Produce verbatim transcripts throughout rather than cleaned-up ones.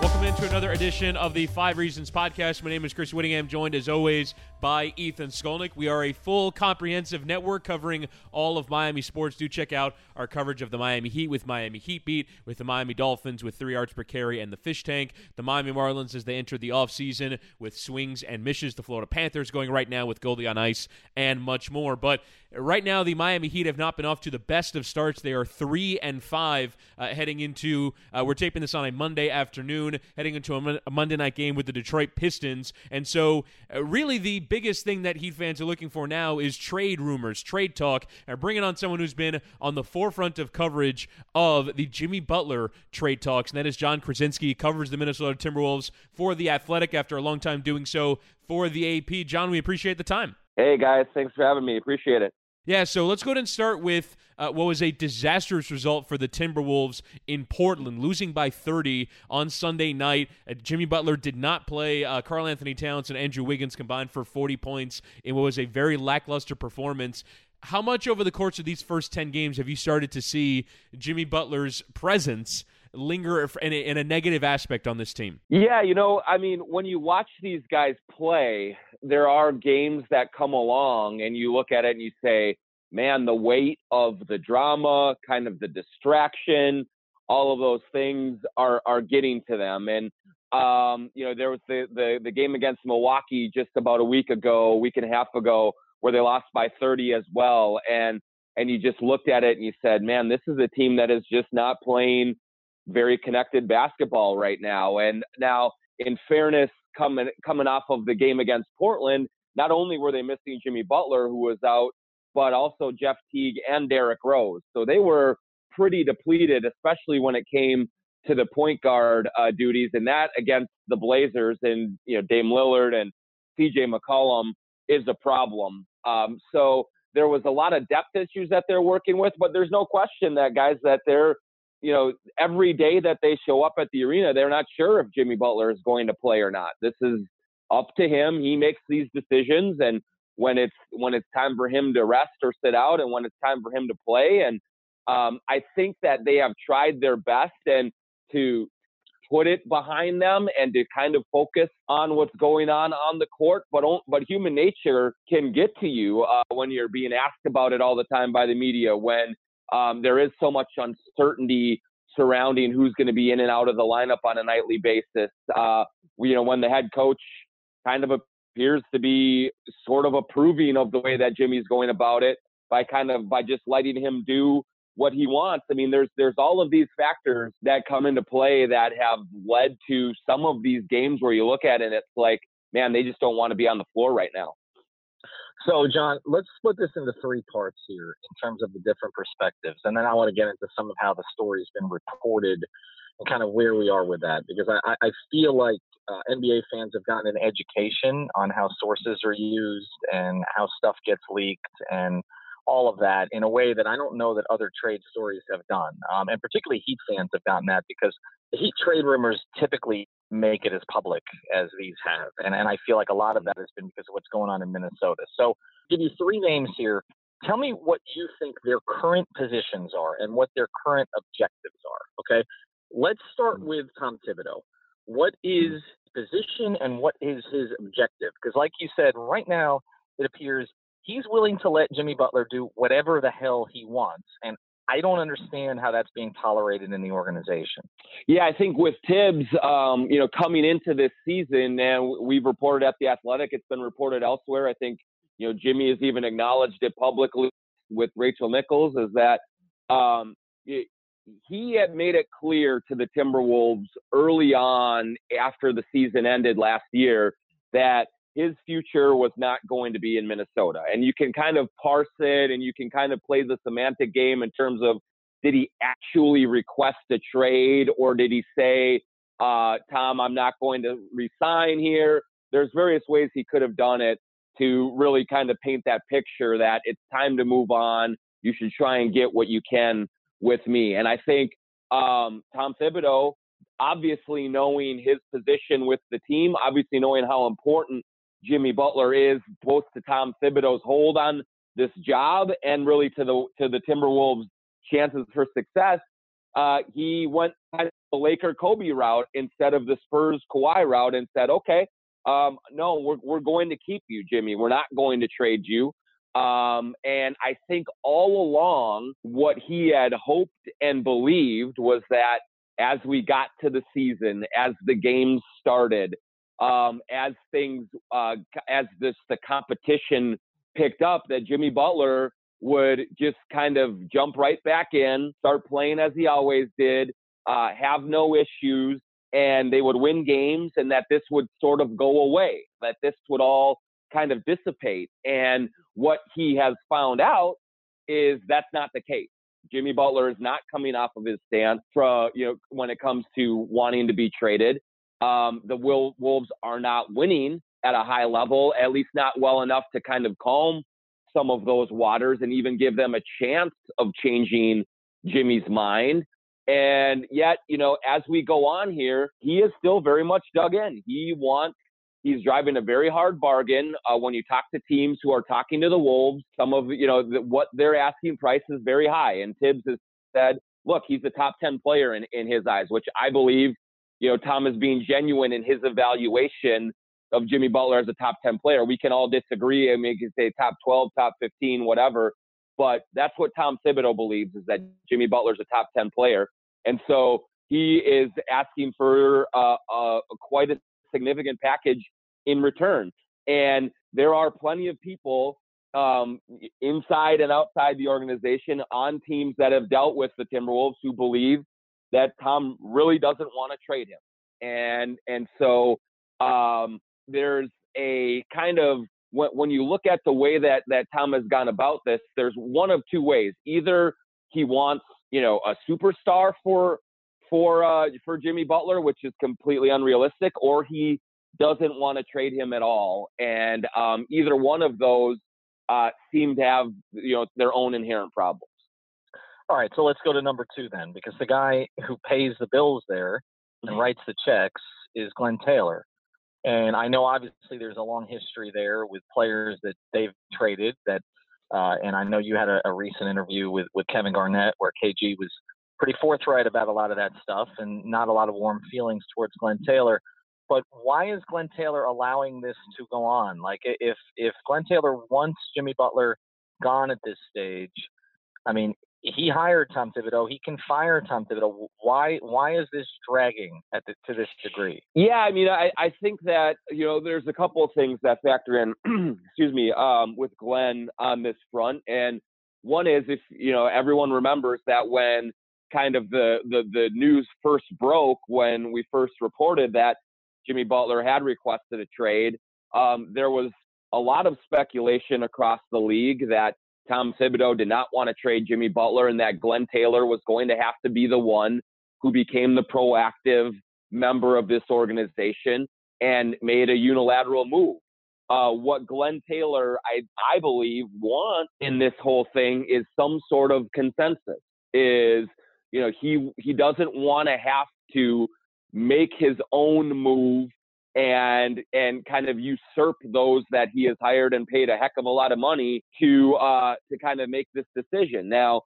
Welcome into another edition of the Five Reasons Podcast. My name is Chris Whittingham, joined as always by Ethan Skolnick. We are a full, comprehensive network covering all of Miami sports. Do check out our coverage of the Miami Heat with Miami Heat Beat, with the Miami Dolphins with Three Arts Per Carry and the Fish Tank, the Miami Marlins as they enter the offseason with Swings and Mishes, the Florida Panthers going right now with Goldie on Ice, and much more. But right now, the Miami Heat have not been off to the best of starts. They are three and five uh, heading into, uh, we're taping this on a Monday afternoon, heading into a, mon- a Monday night game with the Detroit Pistons. And so uh, really the biggest thing that Heat fans are looking for now is trade rumors, trade talk, and bringing on someone who's been on the forefront of coverage of the Jimmy Butler trade talks, and that is John Krasinski. He covers the Minnesota Timberwolves for the Athletic after a long time doing so for the A P. John, we appreciate the time. Hey guys, thanks for having me. Appreciate it. Yeah, so let's go ahead and start with uh, what was a disastrous result for the Timberwolves in Portland, losing by thirty on Sunday night. Uh, Jimmy Butler did not play. Uh, Karl-Anthony Towns and Andrew Wiggins combined for forty points in what was a very lackluster performance. How much over the course of these first ten games have you started to see Jimmy Butler's presence linger in a, in a negative aspect on this team? Yeah, you know, I mean, when you watch these guys play, there are games that come along and you look at it and you say, man, the weight of the drama, kind of the distraction, all of those things are, are getting to them. And, um, you know, there was the, the, the game against Milwaukee just about a week ago, a week and a half ago, where they lost by thirty as well. And, and you just looked at it and you said, man, this is a team that is just not playing very connected basketball right now. And now, in fairness, coming coming off of the game against Portland, not only were they missing Jimmy Butler, who was out, but also Jeff Teague and Derrick Rose. So they were pretty depleted, especially when it came to the point guard uh, duties, and that against the Blazers and, you know, Dame Lillard and C J McCollum is a problem. Um, so there was a lot of depth issues that they're working with, but there's no question that guys that they're you know, every day that they show up at the arena, they're not sure if Jimmy Butler is going to play or not. This is up to him. He makes these decisions, and when it's when it's time for him to rest or sit out, and when it's time for him to play. And um, I think that they have tried their best and to put it behind them and to kind of focus on what's going on on the court. But but human nature can get to you uh, when you're being asked about it all the time by the media, when Um, there is so much uncertainty surrounding who's going to be in and out of the lineup on a nightly basis. Uh, you know, when the head coach kind of appears to be sort of approving of the way that Jimmy's going about it by kind of by just letting him do what he wants. I mean, there's there's all of these factors that come into play that have led to some of these games where you look at it and it's like, man, they just don't want to be on the floor right now. So, John, let's split this into three parts here in terms of the different perspectives. And then I want to get into some of how the story's been reported and kind of where we are with that. Because I, I feel like uh, N B A fans have gotten an education on how sources are used and how stuff gets leaked and all of that in a way that I don't know that other trade stories have done. Um, and particularly Heat fans have gotten that because the Heat trade rumors typically make it as public as these have. And and I feel like a lot of that has been because of what's going on in Minnesota. So give you three names here. Tell me what you think their current positions are and what their current objectives are. Okay. Let's start with Tom Thibodeau. What is his position and what is his objective? Because like you said, right now it appears he's willing to let Jimmy Butler do whatever the hell he wants. And I don't understand how that's being tolerated in the organization. Yeah, I think with Tibbs, um, you know, coming into this season, and we've reported at The Athletic, it's been reported elsewhere. I think, you know, Jimmy has even acknowledged it publicly with Rachel Nichols, is that um, it, he had made it clear to the Timberwolves early on after the season ended last year that his future was not going to be in Minnesota. And you can kind of parse it and you can kind of play the semantic game in terms of, did he actually request a trade, or did he say, uh, Tom, I'm not going to resign here? There's various ways he could have done it to really kind of paint that picture that it's time to move on. You should try and get what you can with me. And I think um, Tom Thibodeau, obviously knowing his position with the team, obviously knowing how important Jimmy Butler is both to Tom Thibodeau's hold on this job and really to the to the Timberwolves' chances for success, uh, he went the Laker Kobe route instead of the Spurs Kawhi route and said, okay, um, no, we're we're going to keep you, Jimmy. We're not going to trade you. Um, and I think all along what he had hoped and believed was that as we got to the season, as the games started, Um, as things, uh, as this, the competition picked up, that Jimmy Butler would just kind of jump right back in, start playing as he always did, uh, have no issues, and they would win games, and that this would sort of go away, that this would all kind of dissipate. And what he has found out is that's not the case. Jimmy Butler is not coming off of his stance from, you know, when it comes to wanting to be traded. Um, the Wolves are not winning at a high level, at least not well enough to kind of calm some of those waters and even give them a chance of changing Jimmy's mind. And yet, you know, as we go on here, he is still very much dug in. He wants, he's driving a very hard bargain. Uh, when you talk to teams who are talking to the Wolves, some of, you know, the, what they're asking price is very high. And Tibbs has said, look, he's a top ten player in, in his eyes, which I believe, you know, Tom is being genuine in his evaluation of Jimmy Butler as a top ten player. We can all disagree. I mean, you can say top twelve, top fifteen, whatever. But that's what Tom Thibodeau believes, is that Jimmy Butler is a top ten player. And so he is asking for uh, uh, quite a significant package in return. And there are plenty of people um, inside and outside the organization on teams that have dealt with the Timberwolves who believe that Tom really doesn't want to trade him. And and so um, there's a kind of, when, when you look at the way that, that Tom has gone about this, there's one of two ways. Either he wants, you know, a superstar for for uh, for Jimmy Butler, which is completely unrealistic, or he doesn't want to trade him at all. And um, either one of those uh, seem to have, you know, their own inherent problems. All right, so let's go to number two then, because the guy who pays the bills there and writes the checks is Glenn Taylor. And I know obviously there's a long history there with players that they've traded that, uh, and I know you had a, a recent interview with, with Kevin Garnett where K G was pretty forthright about a lot of that stuff and not a lot of warm feelings towards Glenn Taylor. But why is Glenn Taylor allowing this to go on? Like if, if Glenn Taylor wants Jimmy Butler gone at this stage, I mean, he hired Tom Thibodeau. He can fire Tom Thibodeau. Why Why is this dragging at the, to this degree? Yeah, I mean, I, I think that, you know, there's a couple of things that factor in, excuse me, um, with Glenn on this front. And one is, if, you know, everyone remembers that when kind of the, the, the news first broke, when we first reported that Jimmy Butler had requested a trade, um, there was a lot of speculation across the league that Tom Thibodeau did not want to trade Jimmy Butler and that Glenn Taylor was going to have to be the one who became the proactive member of this organization and made a unilateral move. Uh, what Glenn Taylor, I, I believe, wants in this whole thing is some sort of consensus. Is, you know, he, he doesn't want to have to make his own move and and kind of usurp those that he has hired and paid a heck of a lot of money to uh, to kind of make this decision. Now,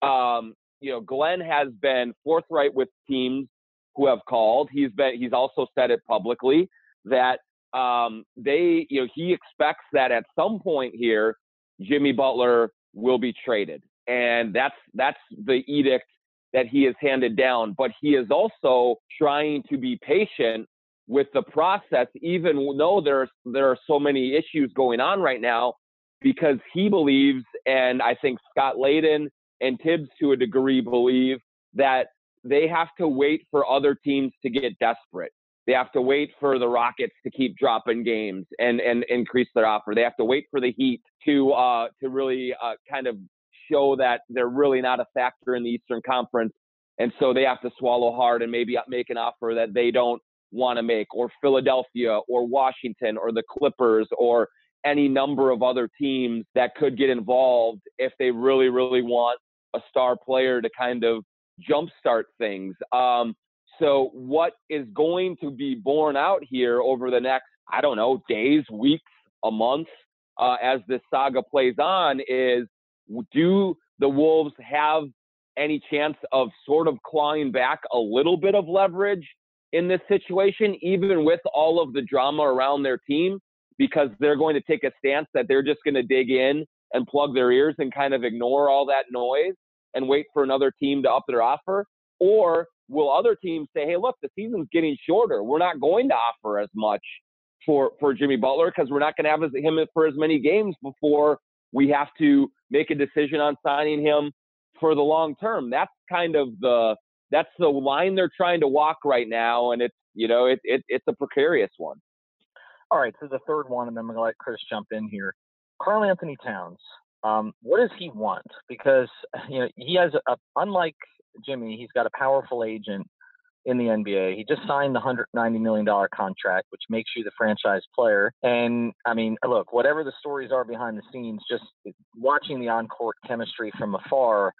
um, you know, Glenn has been forthright with teams who have called. He's been he's also said it publicly that um, they, you know, he expects that at some point here, Jimmy Butler will be traded. And that's that's the edict that he has handed down. But he is also trying to be patient with the process, even though there's there are so many issues going on right now, because he believes, and I think Scott Layden and Tibbs to a degree believe, that they have to wait for other teams to get desperate. They have to wait for the Rockets to keep dropping games and, and increase their offer. They have to wait for the Heat to uh, to really uh, kind of show that they're really not a factor in the Eastern Conference. And so they have to swallow hard and maybe make an offer that they don't want to make, or Philadelphia or Washington or the Clippers or any number of other teams that could get involved if they really, really want a star player to kind of jumpstart things. Um, so what is going to be borne out here over the next, I don't know, days, weeks, a month, uh, as this saga plays on is, do the Wolves have any chance of sort of clawing back a little bit of leverage in this situation, even with all of the drama around their team? Because they're going to take a stance that they're just going to dig in and plug their ears and kind of ignore all that noise and wait for another team to up their offer? Or will other teams say, hey, look, the season's getting shorter. We're not going to offer as much for, for Jimmy Butler because we're not going to have him for as many games before we have to make a decision on signing him for the long term. That's kind of the that's the line they're trying to walk right now, and it's you know it, it it's a precarious one. All right, so the third one, and then I'm going to let Chris jump in here. Karl-Anthony Towns, um, what does he want? Because you know he has, a, unlike Jimmy, he's got a powerful agent in the N B A. He just signed the one hundred ninety million dollars contract, which makes you the franchise player. And, I mean, look, whatever the stories are behind the scenes, just watching the on-court chemistry from afar,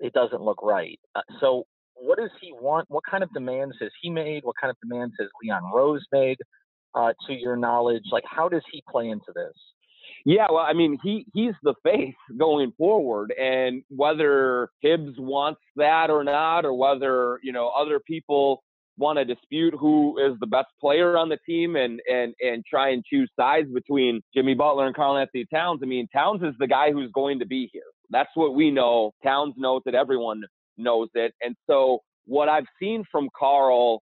it doesn't look right. Uh, so what does he want? What kind of demands has he made? What kind of demands has Leon Rose made? Uh, to your knowledge, like, how does he play into this? Yeah, well, I mean, he he's the face going forward, and whether Tibbs wants that or not, or whether, you know, other people want to dispute who is the best player on the team and and and try and choose sides between Jimmy Butler and Karl-Anthony Towns, I mean, Towns is the guy who's going to be here. That's what we know. Towns knows it. Everyone knows it. And so what I've seen from Karl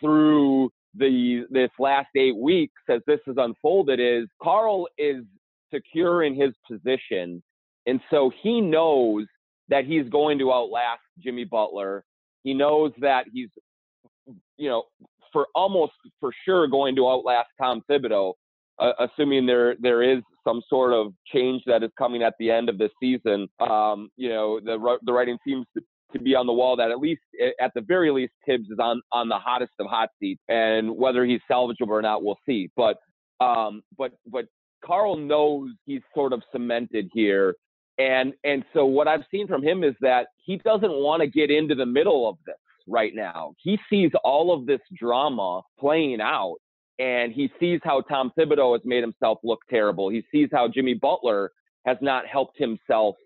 through the this last eight weeks as this has unfolded is Karl is secure in his position, and so he knows that he's going to outlast Jimmy Butler. He knows that he's, you know, for almost for sure going to outlast Tom Thibodeau, uh, assuming there there is some sort of change that is coming at the end of this season. Um, you know, the the writing seems to to be on the wall that at least at the very least Tibbs is on, on the hottest of hot seats, and whether he's salvageable or not, we'll see. But, um, but, but Karl knows he's sort of cemented here. And, and so what I've seen from him is that he doesn't want to get into the middle of this right now. He sees all of this drama playing out, and he sees how Tom Thibodeau has made himself look terrible. He sees how Jimmy Butler has not helped himself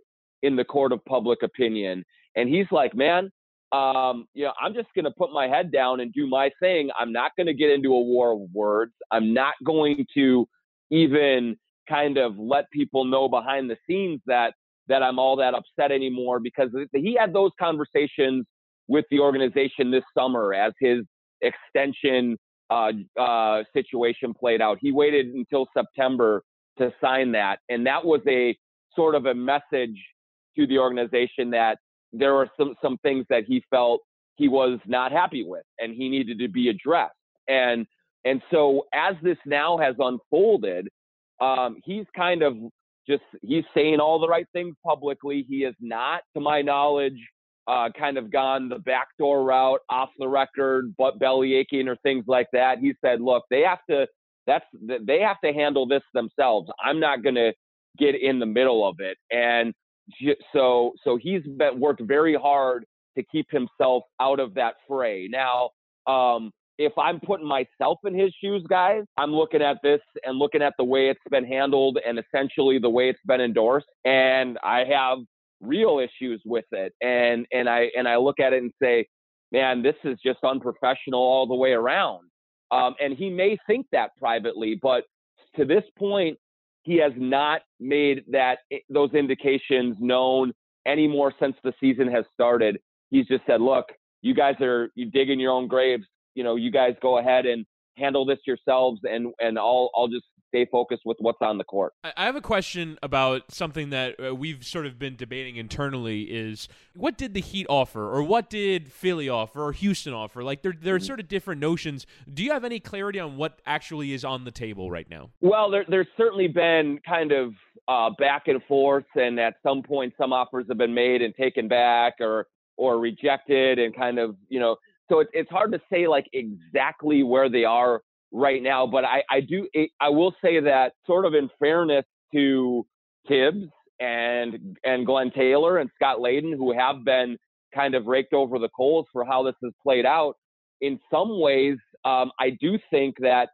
in the court of public opinion. And he's like, man, um, you know, I'm just going to put my head down and do my thing. I'm not going to get into a war of words. I'm not going to even kind of let people know behind the scenes that that I'm all that upset anymore, because he had those conversations with the organization this summer as his extension uh, uh, situation played out. He waited until September to sign that. And that was a sort of a message to the organization that there were some, some things that he felt he was not happy with and he needed to be addressed. And, and so as this now has unfolded, um, he's kind of just, he's saying all the right things publicly. He has not, to my knowledge, uh, kind of gone the backdoor route, off the record, but belly aching or things like that. He said, look, they have to, that's, they have to handle this themselves. I'm not going to get in the middle of it. And So, so he's been, worked very hard to keep himself out of that fray. Now, um, if I'm putting myself in his shoes, guys, I'm looking at this and looking at the way it's been handled and essentially the way it's been endorsed, and I have real issues with it. And and I and I look at it and say, man, this is just unprofessional all the way around. Um, and he may think that privately, but to this point, he has not made that those indications known any more since the season has started. He's just said, look, you guys are you digging your own graves. You know, you guys go ahead and handle this yourselves, and, and I'll, I'll just stay focused with what's on the court. I have a question about something that we've sort of been debating internally is what did the Heat offer, or what did Philly offer, or Houston offer? Like, there, there are sort of different notions. Do you have any clarity on what actually is on the table right now? Well, there, there's certainly been kind of uh, back and forth, and at some point some offers have been made and taken back or, or rejected, and kind of, you know, so it, it's hard to say like exactly where they are right now, but I, I do, I will say that sort of in fairness to Tibbs and, and Glenn Taylor and Scott Layden, who have been kind of raked over the coals for how this has played out, in some ways, um, I do think that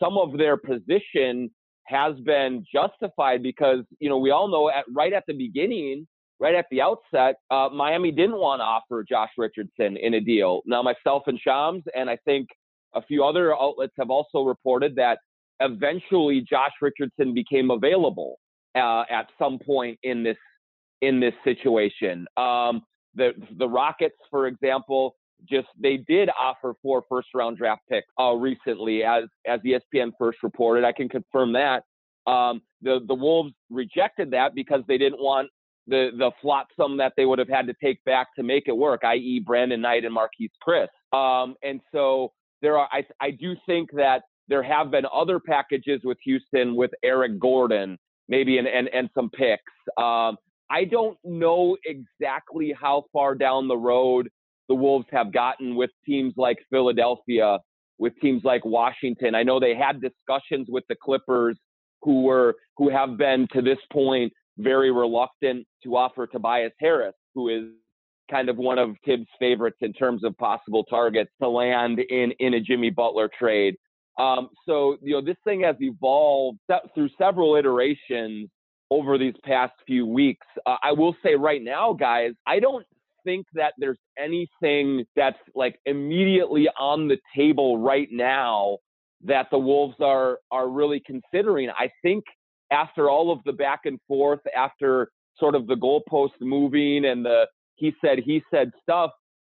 some of their position has been justified because, you know, we all know at right at the beginning, right at the outset, uh, Miami didn't want to offer Josh Richardson in a deal. Now, myself and Shams, and I think a few other outlets have also reported that eventually Josh Richardson became available uh, at some point in this in this situation. Um, the the Rockets, for example, just they did offer four first round draft picks uh, recently, as as E S P N first reported. I can confirm that. Um, the the Wolves rejected that because they didn't want the the flotsam that they would have had to take back to make it work, that is. Brandon Knight and Marquise Chris. Um, and so. There are, I, I do think that there have been other packages with Houston with Eric Gordon, maybe, and, and, and some picks. Um, I don't know exactly how far down the road the Wolves have gotten with teams like Philadelphia, with teams like Washington. I know they had discussions with the Clippers, who were, who have been to this point very reluctant to offer Tobias Harris, who is kind of one of Tibbs' favorites in terms of possible targets to land in, in a Jimmy Butler trade. Um, so, you know, this thing has evolved through several iterations over these past few weeks. Uh, I will say right now, guys, I don't think that there's anything that's like immediately on the table right now that the Wolves are, are really considering. I think after all of the back and forth, after sort of the goalpost moving and the, he said, he said stuff.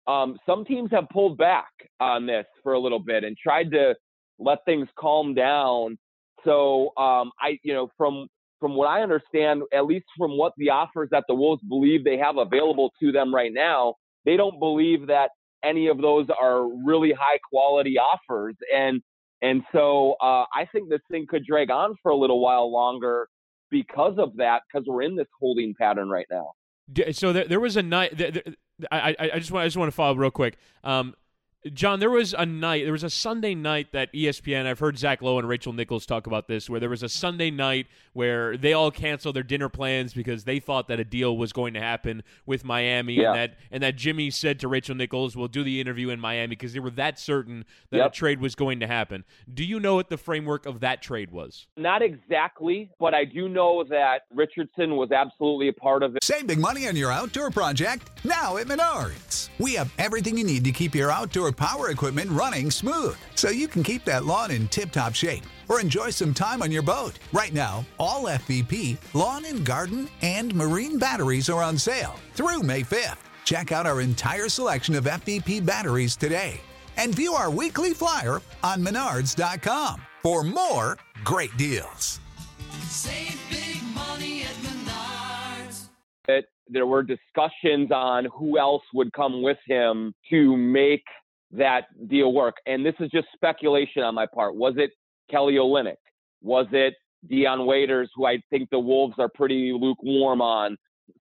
Um, some teams have pulled back on this for a little bit and tried to let things calm down. So um, I, you know, from, from what I understand, at least from what the offers that the Wolves believe they have available to them right now, they don't believe that any of those are really high quality offers. And, and so uh, I think this thing could drag on for a little while longer because of that, because we're in this holding pattern right now. So there, there was a night. There, there, I, I just want I just want to follow up real quick, um, John. There was a night. There was a Sunday night that E S P N. I've heard Zach Lowe and Rachel Nichols talk about this, where there was a Sunday night where they all canceled their dinner plans because they thought that a deal was going to happen with Miami, yeah. and that and that Jimmy said to Rachel Nichols, "We'll do the interview in Miami," because they were that certain that yep. a trade was going to happen. Do you know what the framework of that trade was? Not exactly, but I do know that Richardson was absolutely a part of it. Save big money on your outdoor project now at Menards. We have everything you need to keep your outdoor power equipment running smooth, so you can keep that lawn in tip-top shape or enjoy some time on your boat. Right now, all F V P, lawn and garden, and marine batteries are on sale through May fifth. Check out our entire selection of F V P batteries today and view our weekly flyer on Menards dot com for more great deals. Save big money at Menards. It, there were discussions on who else would come with him to make that deal work. And this is just speculation on my part. Was it Kelly Olynyk? Was it Dion Waiters, who I think the Wolves are pretty lukewarm on?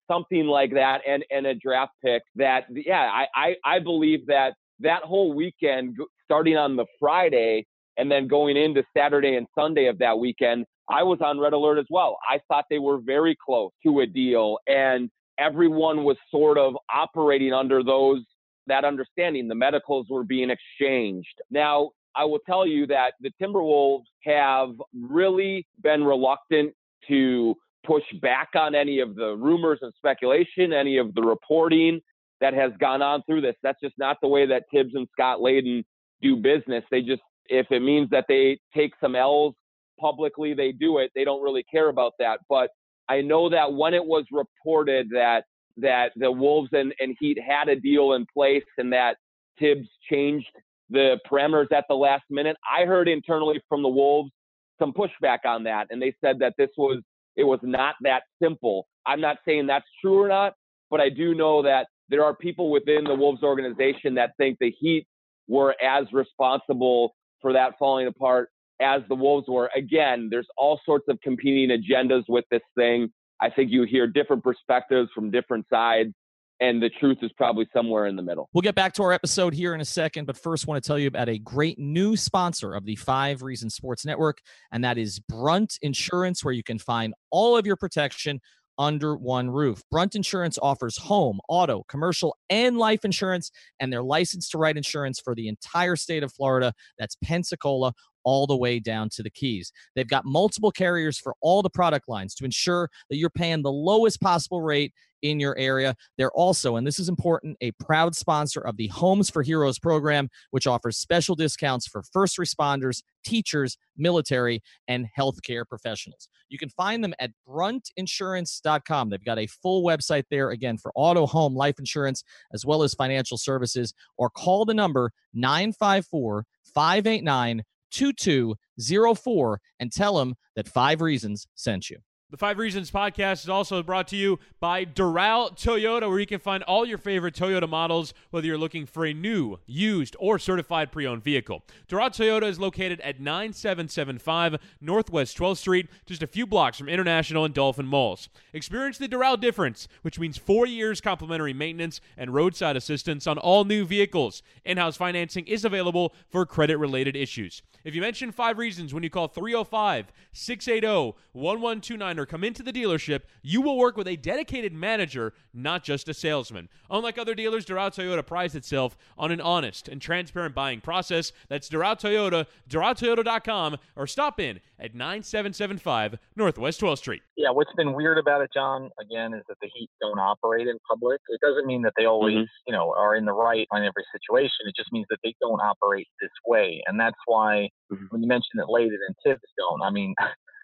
Something like that, and, and a draft pick that, yeah, I, I, I believe that that whole weekend, starting on the Friday and then going into Saturday and Sunday of that weekend, I was on red alert as well. I thought they were very close to a deal, and everyone was sort of operating under those that understanding. The medicals were being exchanged. Now, I will tell you that the Timberwolves have really been reluctant to push back on any of the rumors and speculation, any of the reporting that has gone on through this. That's just not the way that Tibbs and Scott Layden do business. They just, if it means that they take some L's publicly, they do it. They don't really care about that. But I know that when it was reported that that the Wolves and, and Heat had a deal in place and that Tibbs changed the parameters at the last minute. I heard internally from the Wolves some pushback on that, and they said that this was it was not that simple. I'm not saying that's true or not, but I do know that there are people within the Wolves organization that think the Heat were as responsible for that falling apart as the Wolves were. Again, there's all sorts of competing agendas with this thing. I think you hear different perspectives from different sides, and the truth is probably somewhere in the middle. We'll get back to our episode here in a second, but first want to tell you about a great new sponsor of the Five Reasons Sports Network, and that is Brunt Insurance, where you can find all of your protection under one roof. Brunt Insurance offers home, auto, commercial, and life insurance, and they're licensed to write insurance for the entire state of Florida. That's Pensacola, all the way down to the Keys. They've got multiple carriers for all the product lines to ensure that you're paying the lowest possible rate in your area. They're also, and this is important, a proud sponsor of the Homes for Heroes program, which offers special discounts for first responders, teachers, military, and healthcare professionals. You can find them at brunt insurance dot com. They've got a full website there, again, for auto, home, life insurance, as well as financial services, or call the number nine five four, five eight nine, two two zero four and tell them that Five Reasons sent you. The Five Reasons podcast is also brought to you by Doral Toyota, where you can find all your favorite Toyota models, whether you're looking for a new, used, or certified pre-owned vehicle. Doral Toyota is located at nine seven seven five Northwest twelfth Street, just a few blocks from International and Dolphin Malls. Experience the Doral difference, which means four years complimentary maintenance and roadside assistance on all new vehicles. In-house financing is available for credit-related issues. If you mention Five Reasons when you call three oh five, six eight oh, one one two nine or come into the dealership, you will work with a dedicated manager, not just a salesman. Unlike other dealers, Doral Toyota prides itself on an honest and transparent buying process. That's Doral Toyota, doral toyota dot com, or stop in at nine seven seven five Northwest twelfth Street. Yeah, what's been weird about it, John, again, is that the Heat don't operate in public. It doesn't mean that they always, mm-hmm. you know, are in the right on every situation. It just means that they don't operate this way. And that's why mm-hmm. when you mentioned that Layden and Tibbs don't, I mean...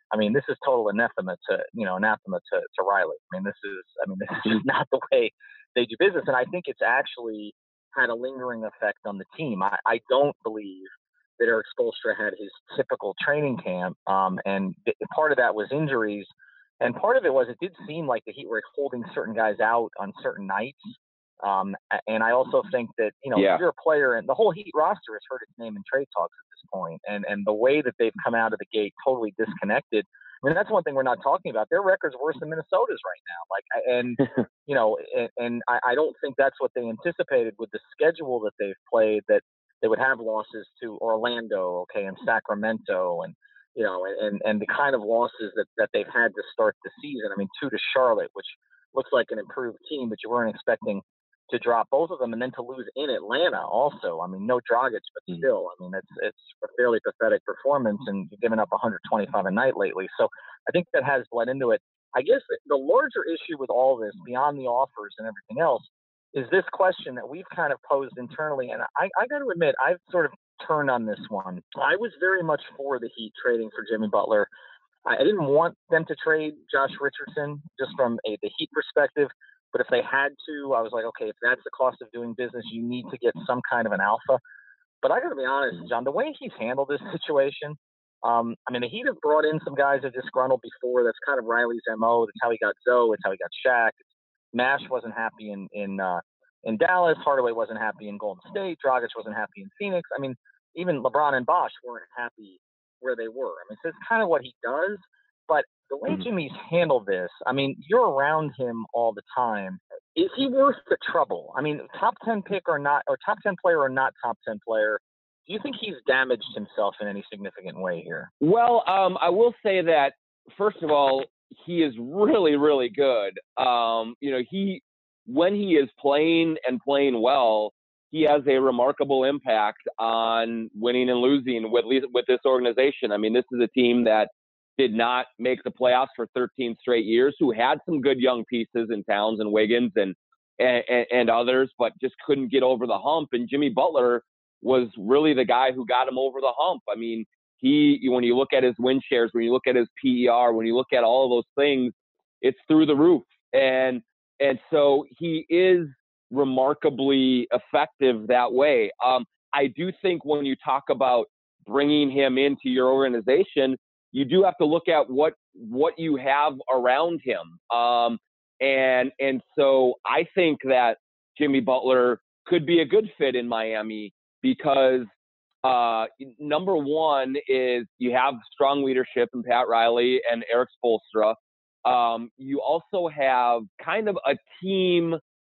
I mean, this is total anathema to, you know, anathema to, to Riley. I mean, this is, I mean, this is not the way they do business. And I think it's actually had a lingering effect on the team. I, I don't believe that Eric Spoelstra had his typical training camp. Um, and th- part of that was injuries. And part of it was, it did seem like the Heat were holding certain guys out on certain nights. Um, and I also think that, you know, yeah. if you're a player, and the whole Heat roster has heard its name in trade talks at this point, and, and the way that they've come out of the gate totally disconnected. I mean, that's one thing we're not talking about. Their record's worse than Minnesota's right now. Like, and, you know, and, and I, I don't think that's what they anticipated with the schedule that they've played, that they would have losses to Orlando, okay, and Sacramento, and, you know, and, and the kind of losses that, that they've had to start the season. I mean, two to Charlotte, which looks like an improved team, but you weren't expecting to drop both of them, and then to lose in Atlanta also. I mean, no Dragic, but still, I mean, it's it's a fairly pathetic performance, and you're giving up one hundred twenty-five a night lately. So I think that has bled into it. I guess the larger issue with all this, beyond the offers and everything else, is this question that we've kind of posed internally. And I, I got to admit, I've sort of turned on this one. I was very much for the Heat trading for Jimmy Butler. I didn't want them to trade Josh Richardson just from a, the Heat perspective. But if they had to, I was like, okay, if that's the cost of doing business, you need to get some kind of an alpha. But I got to be honest, John, the way he's handled this situation, um, I mean, the Heat have brought in some guys that disgruntled before. That's kind of Riley's M O. That's how he got Zoe. It's how he got Shaq. Nash wasn't happy in in uh, in Dallas. Hardaway wasn't happy in Golden State. Dragic wasn't happy in Phoenix. I mean, even LeBron and Bosch weren't happy where they were. I mean, so it's kind of what he does. But the way Jimmy's handled this, I mean, you're around him all the time. Is he worth the trouble? I mean, top ten pick or not, or top ten player or not top ten player, do you think he's damaged himself in any significant way here? Well, um, I will say that, first of all, he is really, really good. Um, you know, he when he is playing and playing well, he has a remarkable impact on winning and losing with with this organization. I mean, this is a team that did not make the playoffs for thirteen straight years, who had some good young pieces in Towns and Wiggins and, and and others, but just couldn't get over the hump. And Jimmy Butler was really the guy who got him over the hump. I mean, he when you look at his win shares, when you look at his P E R, when you look at all of those things, it's through the roof. And And so he is remarkably effective that way. Um, I do think when you talk about bringing him into your organization, you do have to look at what what you have around him. Um, and and so I think that Jimmy Butler could be a good fit in Miami because uh, number one is you have strong leadership in Pat Riley and Eric Spoelstra. Um, you also have kind of a team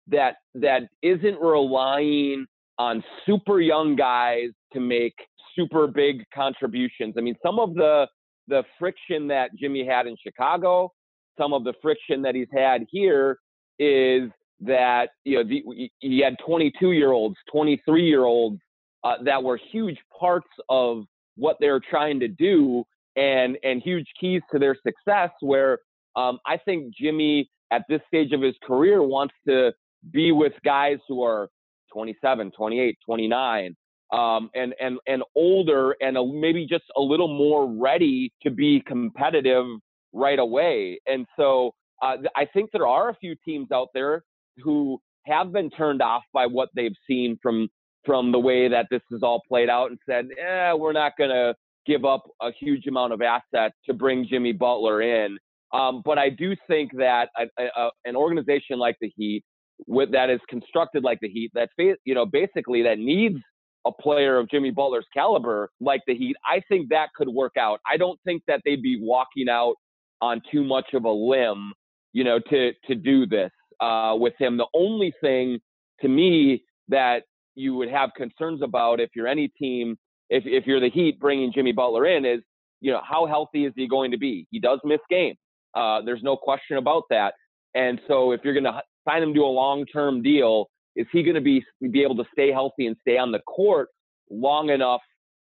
that that isn't relying on super young guys to make super big contributions. I mean, some of the the friction that Jimmy had in Chicago, some of the friction that he's had here is that, you know, the, he had twenty-two-year-olds, twenty-three-year-olds uh, that were huge parts of what they're trying to do and and huge keys to their success, where um, I think Jimmy at this stage of his career wants to be with guys who are twenty-seven, twenty-eight, twenty-nine, um, and, and, and older and a, maybe just a little more ready to be competitive right away. And so uh, I think there are a few teams out there who have been turned off by what they've seen from, from the way that this is all played out and said, eh, we're not going to give up a huge amount of assets to bring Jimmy Butler in. Um, but I do think that a, a, an organization like the Heat, with that is constructed like the Heat, that you know basically that needs a player of Jimmy Butler's caliber like the Heat, I think that could work out. I don't think that they'd be walking out on too much of a limb, you know, to to do this uh, with him. The only thing to me that you would have concerns about if you're any team, if if you're the Heat bringing Jimmy Butler in, is you know how healthy is he going to be? He does miss games. Uh, there's no question about that. And so if you're going to sign him to a long-term deal, is he going to be be able to stay healthy and stay on the court long enough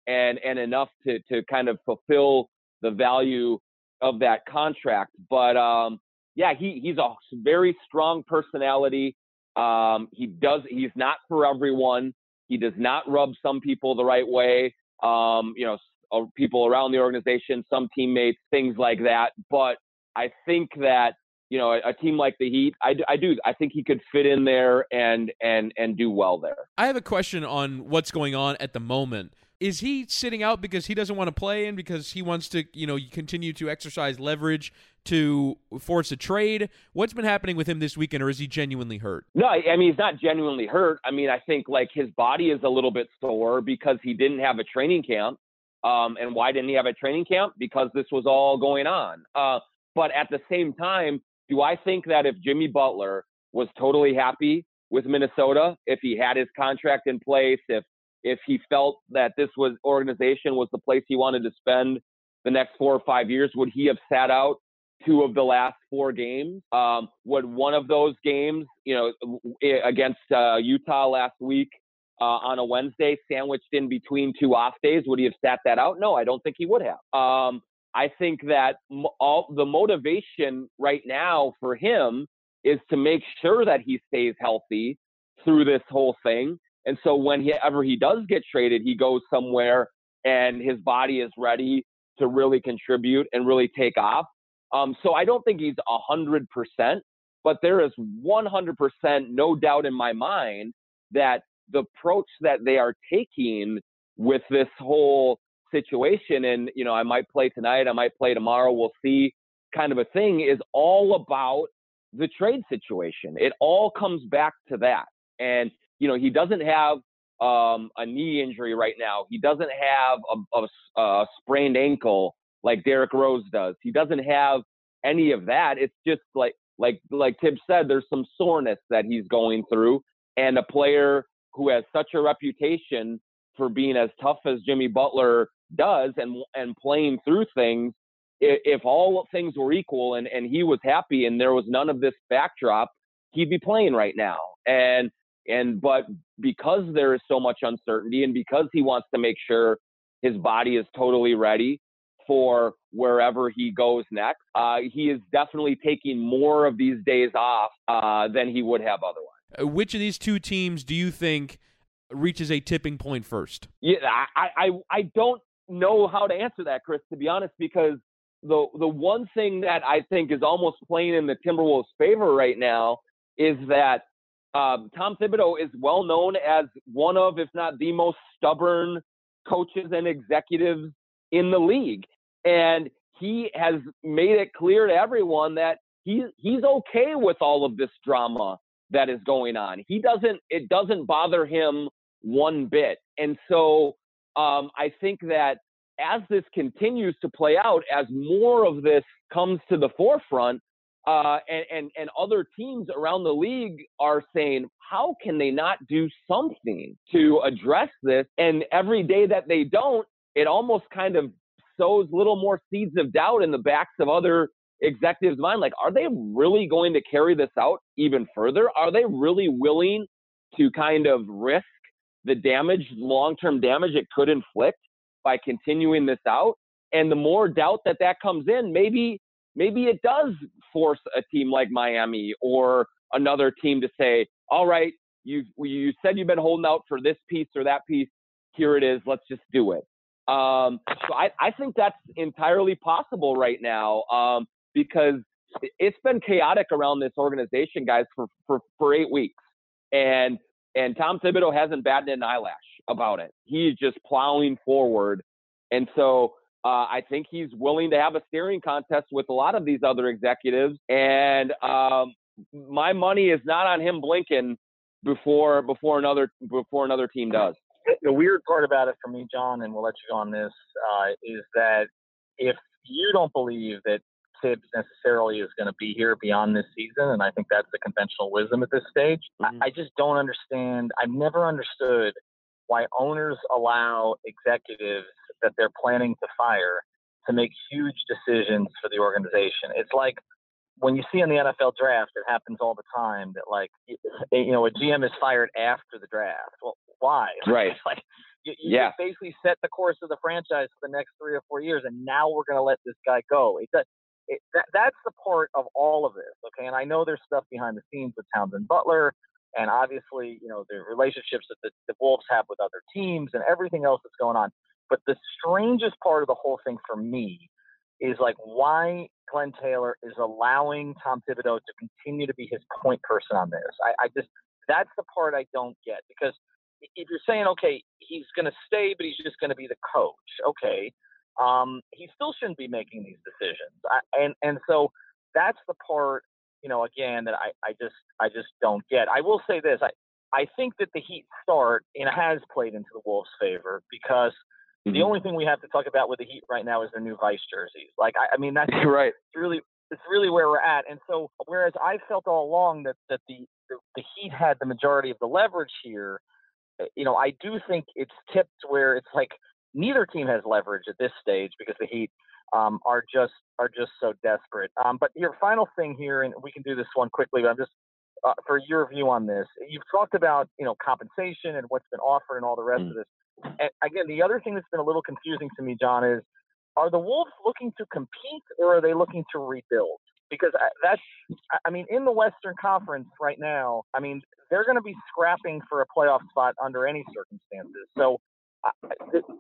and and enough to to kind of fulfill the value of that contract? But um, yeah, he he's a very strong personality. Um, he does he's not for everyone. He does not rub some people the right way. Um, you know, people around the organization, some teammates, things like that. But I think that, you know, a, a team like the Heat, I, I do. I think he could fit in there and and and do well there. I have a question on what's going on at the moment. Is he sitting out because he doesn't want to play and because he wants to, you know, continue to exercise leverage to force a trade? What's been happening with him this weekend, or is he genuinely hurt? No, I mean, he's not genuinely hurt. I mean, I think, like, his body is a little bit sore because he didn't have a training camp. Um, and why didn't he have a training camp? Because this was all going on. Uh, but at the same time, do I think that if Jimmy Butler was totally happy with Minnesota, if he had his contract in place, if if he felt that this was organization was the place he wanted to spend the next four or five years, would he have sat out two of the last four games? Um, would one of those games, you know, against uh, Utah last week uh, on a Wednesday, sandwiched in between two off days, would he have sat that out? No, I don't think he would have. Um, I think that all the motivation right now for him is to make sure that he stays healthy through this whole thing. And so whenever he does get traded, he goes somewhere and his body is ready to really contribute and really take off. Um, so I don't think he's one hundred percent, but there is one hundred percent no doubt in my mind that the approach that they are taking with this whole situation, and you know, I might play tonight, I might play tomorrow, we'll see, kind of a thing, is all about the trade situation. It all comes back to that. And you know, he doesn't have um, a knee injury right now. He doesn't have a, a, a sprained ankle like Derrick Rose does. He doesn't have any of that. It's just like like like Tibb said, there's some soreness that he's going through, and a player who has such a reputation for being as tough as Jimmy Butler does and and playing through things, if all things were equal and, and he was happy and there was none of this backdrop, he'd be playing right now. And and but because there is so much uncertainty and because he wants to make sure his body is totally ready for wherever he goes next, uh, he is definitely taking more of these days off uh, than he would have otherwise. Which of these two teams do you think reaches a tipping point first? Yeah, I, I, I don't know how to answer that, Chris, to be honest, because the the one thing that I think is almost playing in the Timberwolves' favor right now is that um, Tom Thibodeau is well known as one of, if not the most stubborn coaches and executives in the league. And he has made it clear to everyone that he he's okay with all of this drama that is going on. He doesn't, it doesn't bother him one bit. And so um, I think that as this continues to play out, as more of this comes to the forefront, uh, and, and, and other teams around the league are saying, how can they not do something to address this? And every day that they don't, it almost kind of sows little more seeds of doubt in the backs of other executives' mind. Like, are they really going to carry this out even further? Are they really willing to kind of risk the damage, long-term damage it could inflict by continuing this out? And the more doubt that that comes in, maybe maybe it does force a team like Miami or another team to say, all right, you you said you've been holding out for this piece or that piece. Here it is. Let's just do it. Um, so I, I think that's entirely possible right now, um, because it's been chaotic around this organization, guys, for, for, for eight weeks. And and Tom Thibodeau hasn't batted an eyelash about it. He's just plowing forward. And so uh, I think he's willing to have a staring contest with a lot of these other executives. And um, my money is not on him blinking before before another before another team does. The weird part about it for me, John, and we'll let you go on this, uh, is that if you don't believe that Tibbs necessarily is going to be here beyond this season, and I think that's the conventional wisdom at this stage, mm-hmm. I, I just don't understand. I've never understood why owners allow executives that they're planning to fire to make huge decisions for the organization. It's like when you see in the N F L draft, it happens all the time that, like, you know, a G M is fired after the draft. Well, why? Right. Like, you, you yeah. basically set the course of the franchise for the next three or four years, and now we're going to let this guy go. It, it, that, that's the part of all of this, okay? And I know there's stuff behind the scenes with Towns and Butler, and obviously, you know, the relationships that the, the Wolves have with other teams and everything else that's going on. But the strangest part of the whole thing for me is, like, why Glenn Taylor is allowing Tom Thibodeau to continue to be his point person on this. I, I just – that's the part I don't get, because if you're saying, okay, he's going to stay, but he's just going to be the coach, okay, um, he still shouldn't be making these decisions. I, and, and so that's the part, you know, again, that I, I just I just don't get. I will say this. I, I think that the Heat start and has played into the Wolves' favor, because – the only thing we have to talk about with the Heat right now is their new Vice jerseys. Like, I, I mean, that's right. It's really, it's really where we're at. And so, whereas I felt all along that, that the, the, the Heat had the majority of the leverage here, you know, I do think it's tipped where it's like neither team has leverage at this stage, because the Heat um, are just are just so desperate. Um, but your final thing here, and we can do this one quickly, but I'm just uh, for your view on this. You've talked about, you know, compensation and what's been offered and all the rest mm. of this. And again, the other thing that's been a little confusing to me, John, is, are the Wolves looking to compete, or are they looking to rebuild? Because that's, I mean, in the Western Conference right now, I mean, they're going to be scrapping for a playoff spot under any circumstances. So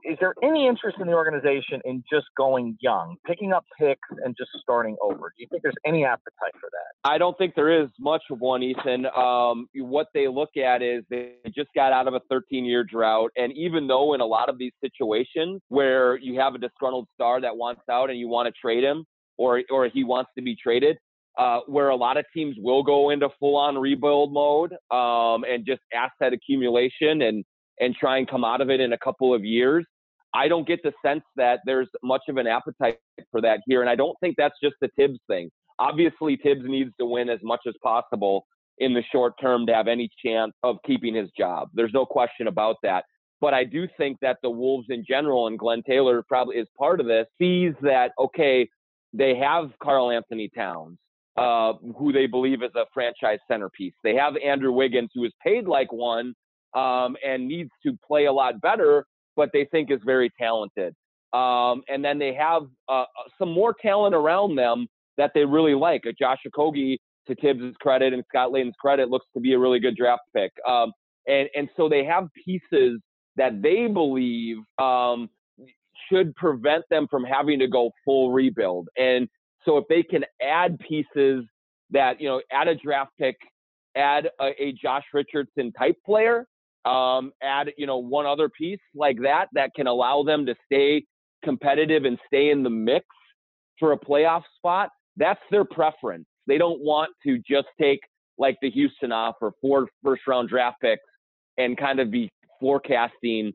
is there any interest in the organization in just going young, picking up picks and just starting over? Do you think there's any appetite for that? I don't think there is much of one, Ethan. Um, what they look at is they just got out of a thirteen-year drought. And even though in a lot of these situations where you have a disgruntled star that wants out and you want to trade him, or, or he wants to be traded, uh, where a lot of teams will go into full-on rebuild mode um, and just asset accumulation and and try and come out of it in a couple of years. I don't get the sense that there's much of an appetite for that here. And I don't think that's just the Tibbs thing. Obviously, Tibbs needs to win as much as possible in the short term to have any chance of keeping his job. There's no question about that. But I do think that the Wolves in general, and Glenn Taylor probably is part of this, sees that, okay, they have Karl-Anthony Towns, uh, who they believe is a franchise centerpiece. They have Andrew Wiggins, who is paid like one, Um, and needs to play a lot better, but they think is very talented. Um, and then they have uh, some more talent around them that they really like. A Josh Okogie, to Tibbs' credit and Scott Layden's credit, looks to be a really good draft pick. Um, and, and so they have pieces that they believe um, should prevent them from having to go full rebuild. And so if they can add pieces that, you know, add a draft pick, add a, a Josh Richardson type player, um, add, you know, one other piece like that, that can allow them to stay competitive and stay in the mix for a playoff spot. That's their preference. They don't want to just take like the Houston offer, four first round draft picks, and kind of be forecasting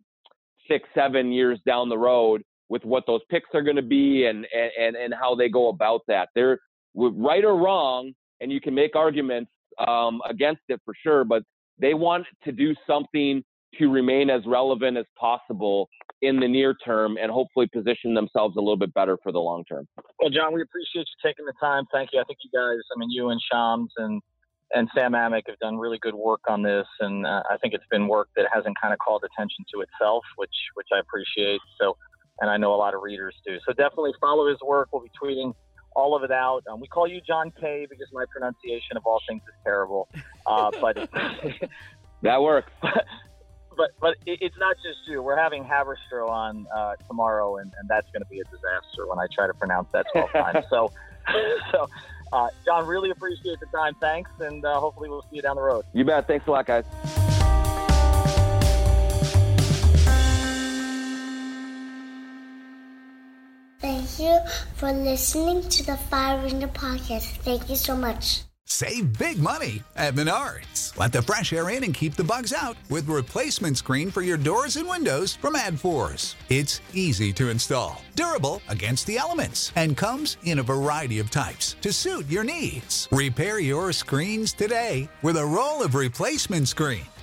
six, seven years down the road with what those picks are going to be and, and, and how they go about that. They're right or wrong. And you can make arguments um, against it for sure, but they want to do something to remain as relevant as possible in the near term and hopefully position themselves a little bit better for the long term. Well, John, we appreciate you taking the time. Thank you. I think you guys, I mean, you and Shams and, and Sam Amick have done really good work on this. And uh, I think it's been work that hasn't kind of called attention to itself, which, which I appreciate. So, and I know a lot of readers do. So definitely follow his work. We'll be tweeting all of it out. Um, we call you John K because my pronunciation of all things is terrible. Uh, but that works. But but, but it, it's not just you. We're having Haberstroh on uh, tomorrow, and, and that's going to be a disaster when I try to pronounce that twelve times. So, so uh, John, really appreciate the time. Thanks, and uh, hopefully we'll see you down the road. You bet. Thanks a lot, guys. Thank you for listening to the Five Reasons Podcast. Thank you so much. Save big money at Menards. Let the fresh air in and keep the bugs out with replacement screen for your doors and windows from AdForce. It's easy to install, durable against the elements, and comes in a variety of types to suit your needs. Repair your screens today with a roll of replacement screen.